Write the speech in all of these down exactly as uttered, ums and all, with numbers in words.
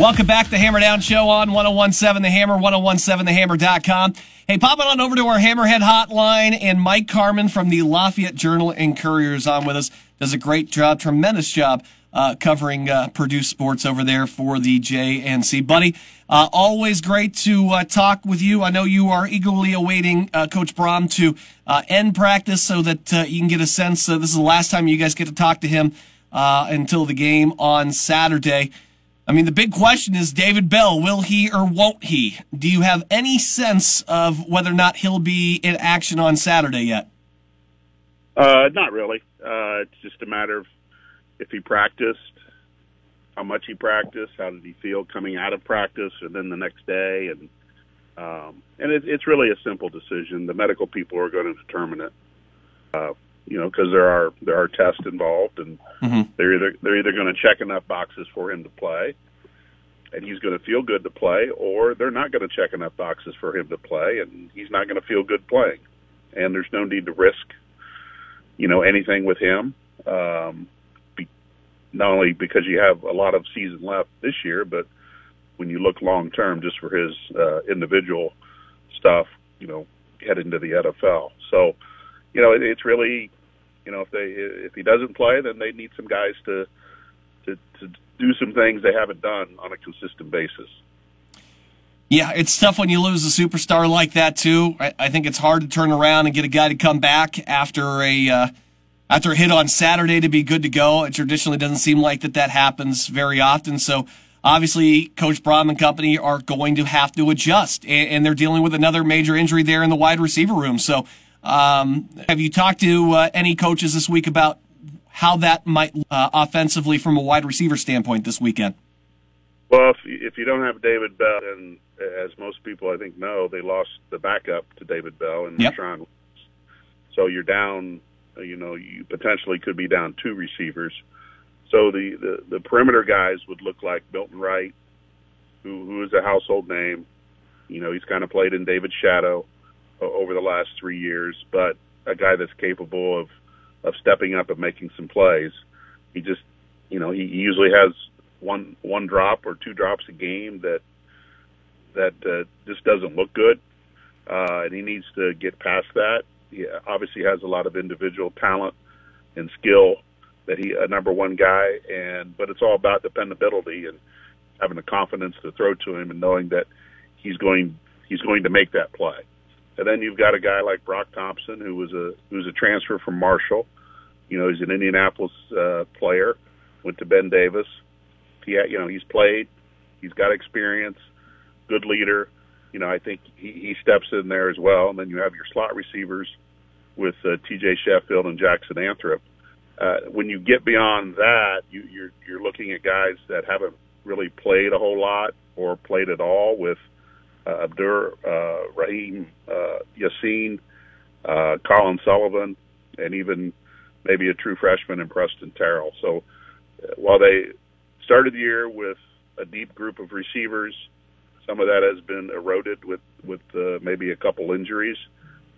Welcome back to the Hammer Down Show on ten seventeen The Hammer, ten seventeen the hammer dot com. Hey, pop it on over to our Hammerhead Hotline, and Mike Carman from the Lafayette Journal and Courier is on with us. Does a great job, tremendous job uh, covering uh, Purdue sports over there for the J N C. Buddy, uh, always great to uh, talk with you. I know you are eagerly awaiting uh, Coach Brohm to uh, end practice so that uh, you can get a sense. Uh, this is the last time you guys get to talk to him uh, until the game on Saturday. I mean, the big question is David Bell, will he or won't he? Do you have any sense of whether or not he'll be in action on Saturday yet? Uh, not really. Uh, it's just a matter of if he practiced, how much he practiced, how did he feel coming out of practice, and then the next day. And um, and it, it's really a simple decision. The medical people are going to determine it, uh, you know, because there are there are tests involved, and mm-hmm. they're either they're either going to check enough boxes for him to play, and he's going to feel good to play, or they're not going to check enough boxes for him to play, and he's not going to feel good playing. And there's no need to risk, you know, anything with him, um, be, not only because you have a lot of season left this year, but when you look long term just for his uh, individual stuff, you know, heading to the N F L. So, you know, it, it's really, you know, if they if he doesn't play, then they need some guys to – To, to do some things they haven't done on a consistent basis. Yeah, it's tough when you lose a superstar like that, too. I, I think it's hard to turn around and get a guy to come back after a uh, after a hit on Saturday to be good to go. It traditionally doesn't seem like that that happens very often. So, obviously, Coach Brohm and company are going to have to adjust, and, and they're dealing with another major injury there in the wide receiver room. So, um, have you talked to uh, any coaches this week about how that might uh, offensively from a wide receiver standpoint this weekend? Well, if you, if you don't have David Bell, and as most people I think know, they lost the backup to David Bell and yep. Rashawn. So you're down, you know, you potentially could be down two receivers. So the, the, the perimeter guys would look like Milton Wright, who who is a household name. You know, he's kind of played in David's shadow over the last three years, but a guy that's capable of of stepping up and making some plays. He just, you know, he usually has one one drop or two drops a game that that uh, just doesn't look good, uh, and he needs to get past that. He obviously has a lot of individual talent and skill that he a number one guy, and but it's all about dependability and having the confidence to throw to him and knowing that he's going he's going to make that play. And then you've got a guy like Brock Thompson, who was a who's a transfer from Marshall. You know, he's an Indianapolis uh, player. Went to Ben Davis. He, you know, he's played. He's got experience. Good leader. You know, I think he, he steps in there as well. And then you have your slot receivers with uh, T J. Sheffield and Jackson Anthrop. Uh, when you get beyond that, you, you're you're looking at guys that haven't really played a whole lot or played at all with. Uh, Abdur uh, Raheem uh, Yassine, uh, Colin Sullivan, and even maybe a true freshman in Preston Terrell. So uh, while they started the year with a deep group of receivers, some of that has been eroded with with uh, maybe a couple injuries.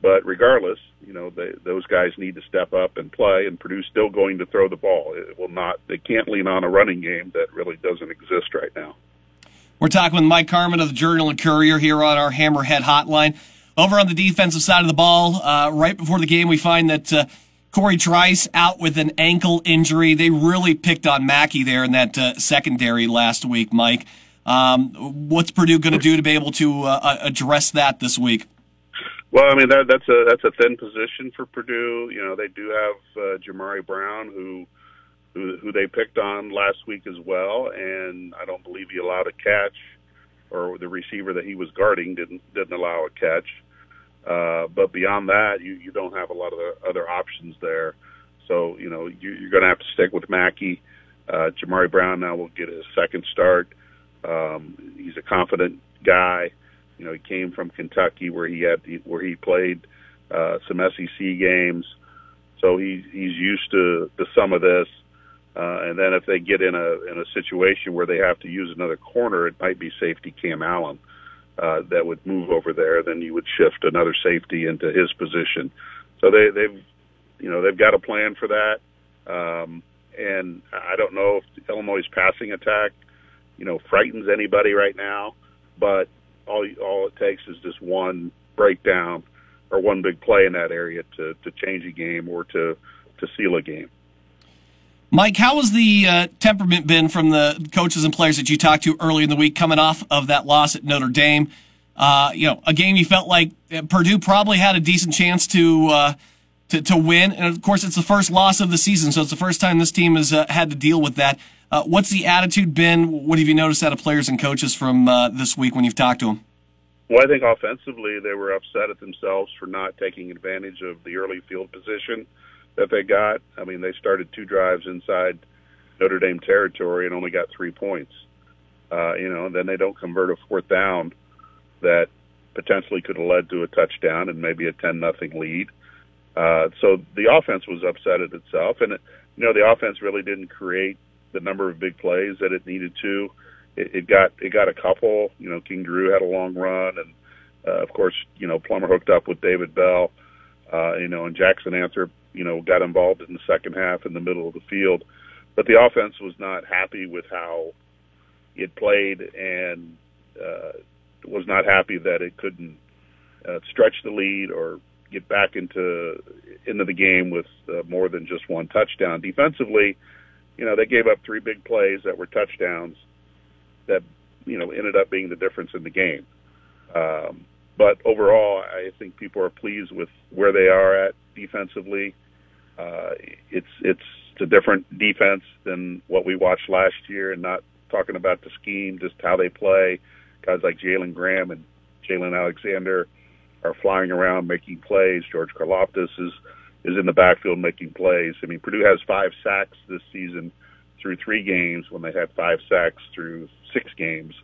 But regardless, you know they, those guys need to step up and play. And Purdue's still going to throw the ball. It will not. They can't lean on a running game that really doesn't exist right now. We're talking with Mike Carman of the Journal and Courier here on our Hammerhead Hotline. Over on the defensive side of the ball, uh, right before the game, we find that uh, Corey Trice out with an ankle injury. They really picked on Mackey there in that uh, secondary last week, Mike. Um, what's Purdue going to do to be able to uh, address that this week? Well, I mean, that, that's a that's a thin position for Purdue. You know, they do have uh, Jamari Brown, who... Who, who they picked on last week as well, and I don't believe he allowed a catch, or the receiver that he was guarding didn't didn't allow a catch. Uh, but beyond that, you, you don't have a lot of other options there. So, you know, you, you're going to have to stick with Mackey. Uh, Jamari Brown now will get his second start. Um, he's a confident guy. You know, he came from Kentucky where he had where he played uh, some S E C games, so he he's used to, to some of this. Uh, and then if they get in a in a situation where they have to use another corner, it might be safety Cam Allen uh, that would move over there. Then you would shift another safety into his position. So they, they've, you know, they've got a plan for that. Um, and I don't know if Illinois' passing attack, you know, frightens anybody right now, but all all it takes is just one breakdown or one big play in that area to, to change a game or to, to seal a game. Mike, how has the uh, temperament been from the coaches and players that you talked to early in the week coming off of that loss at Notre Dame? Uh, you know, a game you felt like Purdue probably had a decent chance to, uh, to to win. And, of course, it's the first loss of the season, so it's the first time this team has uh, had to deal with that. Uh, what's the attitude been? What have you noticed out of players and coaches from uh, this week when you've talked to them? Well, I think offensively they were upset at themselves for not taking advantage of the early field position that they got. I mean, they started two drives inside Notre Dame territory and only got three points. Uh, you know, and then they don't convert a fourth down that potentially could have led to a touchdown and maybe a ten nothing lead. Uh, so the offense was upset at itself. And, it, you know, the offense really didn't create the number of big plays that it needed to. It, it got it got a couple. You know, King Drew had a long run. And, uh, of course, you know, Plummer hooked up with David Bell. Uh, you know, and Jackson Anthrop, you know, got involved in the second half in the middle of the field. But the offense was not happy with how it played and uh, was not happy that it couldn't uh, stretch the lead or get back into into the game with uh, more than just one touchdown. Defensively, you know, they gave up three big plays that were touchdowns that, you know, ended up being the difference in the game. Um, but overall, I think people are pleased with where they are at defensively. Uh, it's it's a different defense than what we watched last year, and not talking about the scheme, just how they play. Guys like Jalen Graham and Jalen Alexander are flying around making plays. George Karlaftis is, is in the backfield making plays. I mean, Purdue has five sacks this season through three games when they had five sacks through six games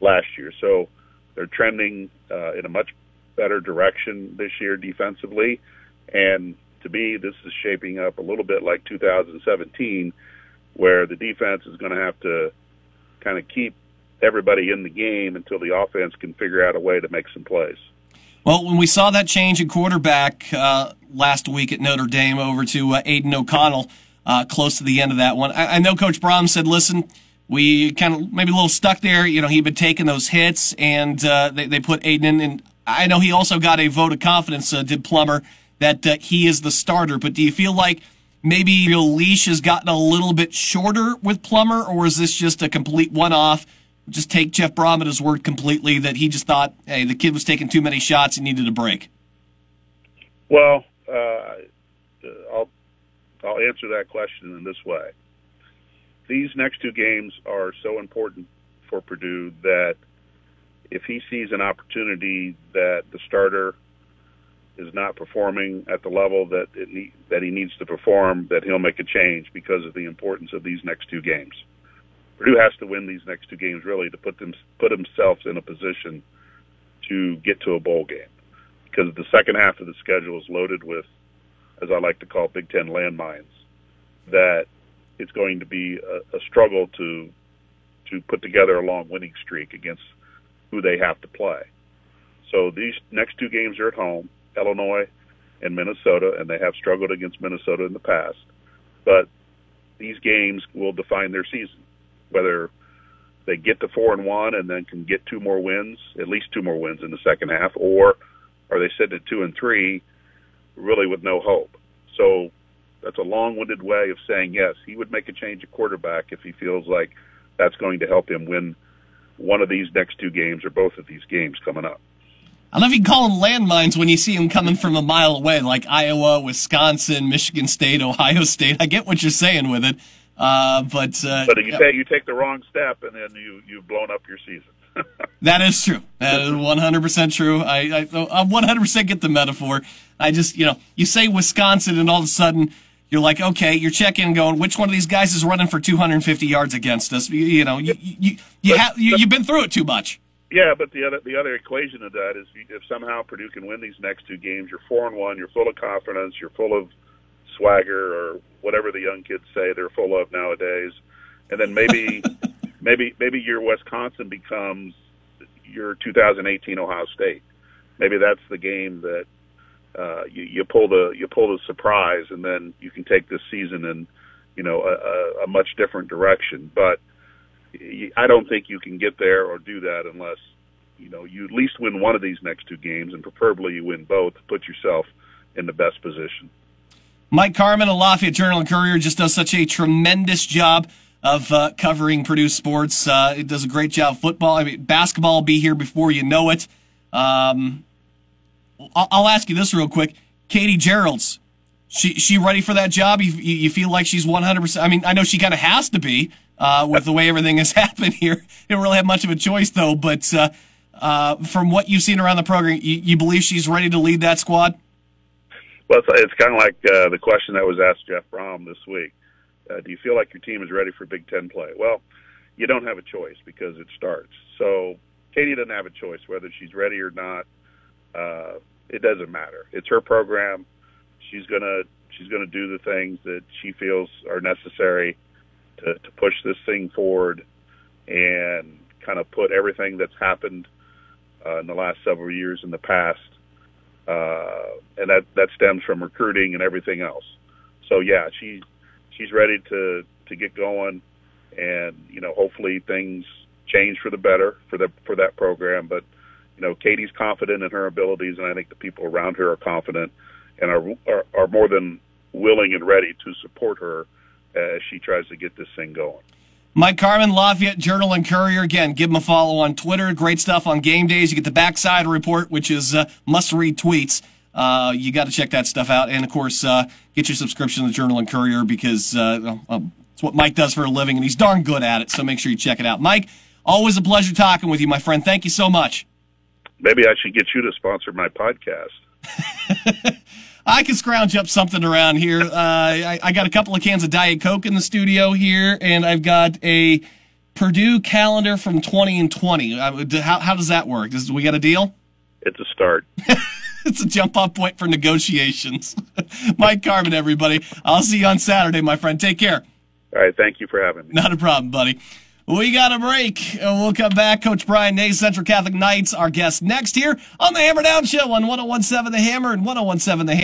last year. So they're trending uh, in a much better direction this year defensively. And to me, this is shaping up a little bit like two thousand seventeen, where the defense is going to have to kind of keep everybody in the game until the offense can figure out a way to make some plays. Well, when we saw that change in quarterback uh, last week at Notre Dame over to uh, Aiden O'Connell, uh, close to the end of that one, I, I know Coach Brohm said, listen, we kind of maybe a little stuck there. You know, he'd been taking those hits, and uh, they, they put Aiden in. And I know he also got a vote of confidence, uh, did Plummer, that uh, he is the starter. But do you feel like maybe your leash has gotten a little bit shorter with Plummer, or is this just a complete one-off, just take Jeff Brohm at his word completely, that he just thought, hey, the kid was taking too many shots and needed a break? Well, uh, I'll, I'll answer that question in this way. These next two games are so important for Purdue that if he sees an opportunity that the starter is not performing at the level that it need, that he needs to perform, that he'll make a change because of the importance of these next two games. Purdue has to win these next two games, really, to put them put themselves in a position to get to a bowl game, because the second half of the schedule is loaded with, as I like to call, Big Ten landmines, that it's going to be a, a struggle to to put together a long winning streak against who they have to play. So these next two games are at home, Illinois and Minnesota, and they have struggled against Minnesota in the past. But these games will define their season, whether they get to four and one and then can get two more wins, at least two more wins in the second half, or are they sitting at two and three really with no hope? So that's a long-winded way of saying, yes, he would make a change at quarterback if he feels like that's going to help him win one of these next two games or both of these games coming up. I don't know if you can call them landmines when you see them coming from a mile away, like Iowa, Wisconsin, Michigan State, Ohio State. I get what you're saying with it. Uh, but uh, but if you, yeah. take, you take the wrong step, and then you, you've blown up your season. That is true. That is one hundred percent true. I, I, I one hundred percent get the metaphor. I just, you know, you say Wisconsin, and all of a sudden you're like, okay, you're checking going, which one of these guys is running for two hundred fifty yards against us? You, you know, you, you, you, ha- you, you've been through it too much. Yeah, but the other the other equation of that is if somehow Purdue can win these next two games, you're four and one, you're full of confidence, you're full of swagger, or whatever the young kids say they're full of nowadays, and then maybe maybe maybe your Wisconsin becomes your two thousand eighteen Ohio State. Maybe that's the game that uh, you, you pull the you pull the surprise, and then you can take this season in, you know, a, a much different direction, but. I don't think you can get there or do that unless, you know, you at least win one of these next two games, and preferably you win both to put yourself in the best position. Mike Carman of Lafayette Journal and Courier just does such a tremendous job of uh, covering Purdue sports. Uh, it does a great job. Football, I mean, basketball will be here before you know it. Um, I'll, I'll ask you this real quick. Katie Gerald's, she she ready for that job? You, you feel like she's one hundred percent? I mean, I know she kind of has to be uh, with the way everything has happened here. They don't really have much of a choice, though. But uh, uh, from what you've seen around the program, you, you believe she's ready to lead that squad? Well, it's, it's kind of like uh, the question that was asked Jeff Brohm this week. Uh, do you feel like your team is ready for Big Ten play? Well, you don't have a choice because it starts. So Katie doesn't have a choice whether she's ready or not. Uh, it doesn't matter. It's her program. She's gonna she's gonna do the things that she feels are necessary to, to push this thing forward and kind of put everything that's happened uh, in the last several years in the past. Uh, and that, that stems from recruiting and everything else. So, yeah, she, she's ready to, to get going, and, you know, hopefully things change for the better for, the, for that program. But, you know, Katie's confident in her abilities, and I think the people around her are confident and are, are, are more than willing and ready to support her as she tries to get this thing going. Mike Carman, Lafayette Journal and Courier. Again, give him a follow on Twitter. Great stuff on game days. You get the Backside Report, which is uh, must-read tweets. Uh, you got to check that stuff out. And, of course, uh, get your subscription to the Journal and Courier because uh, um, it's what Mike does for a living, and he's darn good at it, so make sure you check it out. Mike, always a pleasure talking with you, my friend. Thank you so much. Maybe I should get you to sponsor my podcast. I can scrounge up something around here. Uh, I, I got a couple of cans of Diet Coke in the studio here, and I've got a Purdue calendar from twenty and twenty. How, how does that work? Does, we got a deal? It's a start. It's a jump-off point for negotiations. Mike Carman, everybody. I'll see you on Saturday, my friend. Take care. All right. Thank you for having me. Not a problem, buddy. We got a break. We'll come back. Coach Brian Nays, Central Catholic Knights, our guest next here on the Hammer Down Show on one oh one seven The Hammer and one oh one seven The Hammer.